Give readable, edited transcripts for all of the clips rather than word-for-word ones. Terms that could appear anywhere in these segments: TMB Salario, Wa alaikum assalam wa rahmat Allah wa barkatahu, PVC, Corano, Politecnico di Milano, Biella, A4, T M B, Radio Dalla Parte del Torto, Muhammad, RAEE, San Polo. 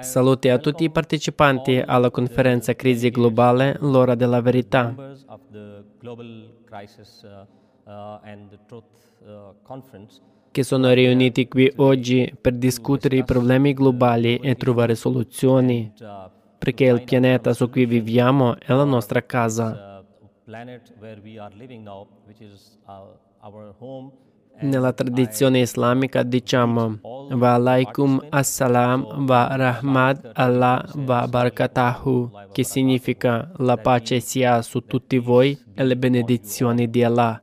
Salute a tutti i partecipanti alla conferenza Crisi Globale, l'ora della verità. Che sono riuniti qui oggi per discutere i problemi globali e trovare soluzioni, perché il pianeta su cui viviamo è la nostra casa. Nella tradizione islamica diciamo Wa alaikum assalam wa rahmat Allah wa barkatahu, che significa la pace sia su tutti voi e le benedizioni di Allah.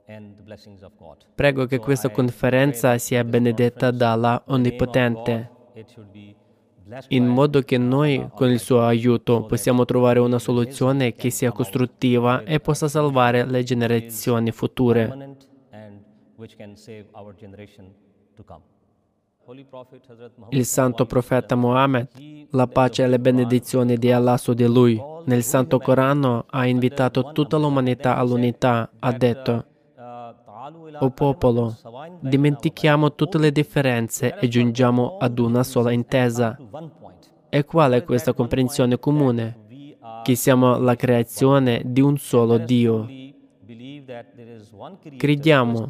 Prego che questa conferenza sia benedetta da Allah Onnipotente, in modo che noi, con il suo aiuto, possiamo trovare una soluzione che sia costruttiva e possa salvare le generazioni future. Il santo profeta Muhammad, la pace e le benedizioni di Allah su di lui, nel santo Corano ha invitato tutta l'umanità all'unità, ha detto: o popolo, dimentichiamo tutte le differenze e giungiamo ad una sola intesa. E qual è questa comprensione comune? Che siamo la creazione di un solo Dio. Crediamo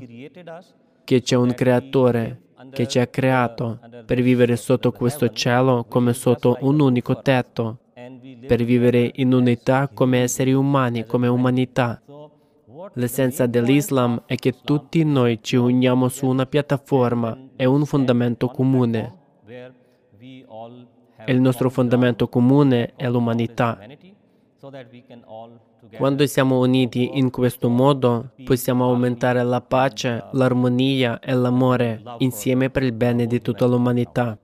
che c'è un creatore che ci ha creato per vivere sotto questo cielo come sotto un unico tetto, per vivere in unità come esseri umani, come umanità. L'essenza dell'Islam è che tutti noi ci uniamo su una piattaforma e un fondamento comune. E il nostro fondamento comune è l'umanità. Quando siamo uniti in questo modo, possiamo aumentare la pace, l'armonia e l'amore insieme per il bene di tutta l'umanità.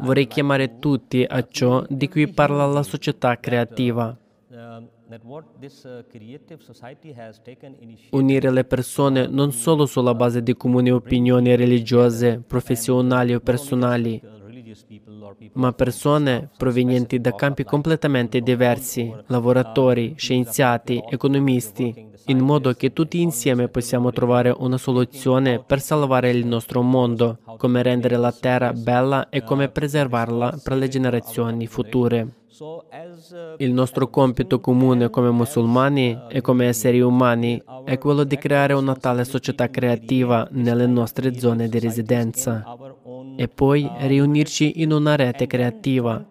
Vorrei chiamare tutti a ciò di cui parla la società creativa. Unire le persone non solo sulla base di comuni opinioni religiose, professionali o personali, ma persone provenienti da campi completamente diversi, lavoratori, scienziati, economisti, in modo che tutti insieme possiamo trovare una soluzione per salvare il nostro mondo, come rendere la terra bella e come preservarla per le generazioni future. Il nostro compito comune come musulmani e come esseri umani è quello di creare una tale società creativa nelle nostre zone di residenza e poi riunirci in una rete creativa.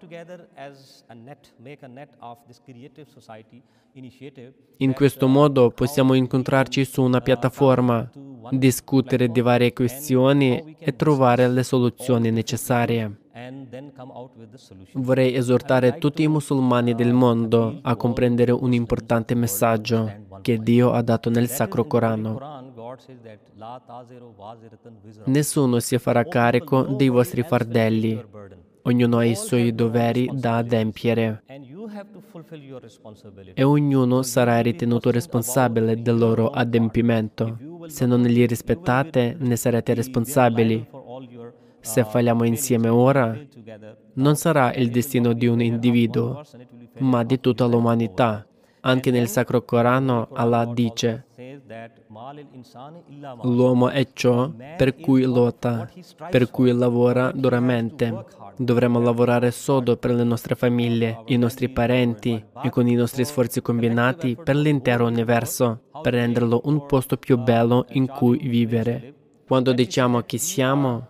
In questo modo possiamo incontrarci su una piattaforma, discutere di varie questioni e trovare le soluzioni necessarie. Vorrei esortare tutti i musulmani del mondo a comprendere un importante messaggio che Dio ha dato nel Sacro Corano. Nessuno si farà carico dei vostri fardelli, ognuno ha i suoi doveri da adempiere e ognuno sarà ritenuto responsabile del loro adempimento. Se non li rispettate, ne sarete responsabili. Se falliamo insieme ora, non sarà il destino di un individuo, ma di tutta l'umanità. Anche nel Sacro Corano Allah dice: l'uomo è ciò per cui lotta, per cui lavora duramente. Dovremmo lavorare sodo per le nostre famiglie, i nostri parenti e con i nostri sforzi combinati per l'intero universo, per renderlo un posto più bello in cui vivere. Quando diciamo chi siamo,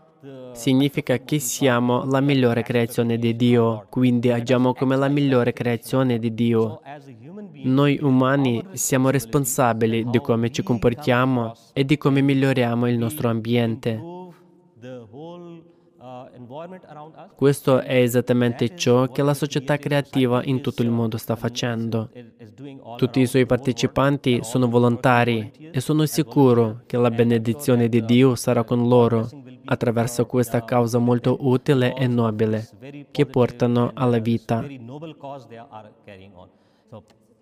significa che siamo la migliore creazione di Dio, quindi agiamo come la migliore creazione di Dio. Noi umani siamo responsabili di come ci comportiamo e di come miglioriamo il nostro ambiente. Questo è esattamente ciò che la società creativa in tutto il mondo sta facendo. Tutti i suoi partecipanti sono volontari e sono sicuro che la benedizione di Dio sarà con loro attraverso questa causa molto utile e nobile che portano alla vita.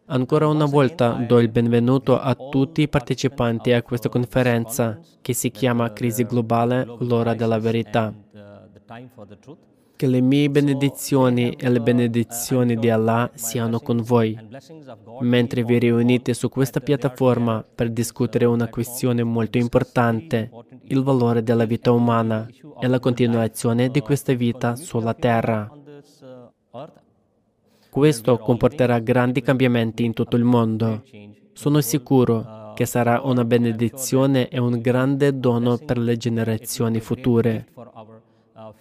Ancora una volta do il benvenuto a tutti i partecipanti a questa conferenza che si chiama Crisi Globale, l'ora della verità. Che le mie benedizioni e le benedizioni di Allah siano con voi, mentre vi riunite su questa piattaforma per discutere una questione molto importante, il valore della vita umana e la continuazione di questa vita sulla terra. Questo comporterà grandi cambiamenti in tutto il mondo. Sono sicuro che sarà una benedizione e un grande dono per le generazioni future.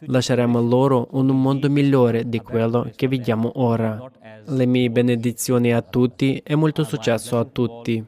Lasceremo loro un mondo migliore di quello che vediamo ora. Le mie benedizioni a tutti e molto successo a tutti.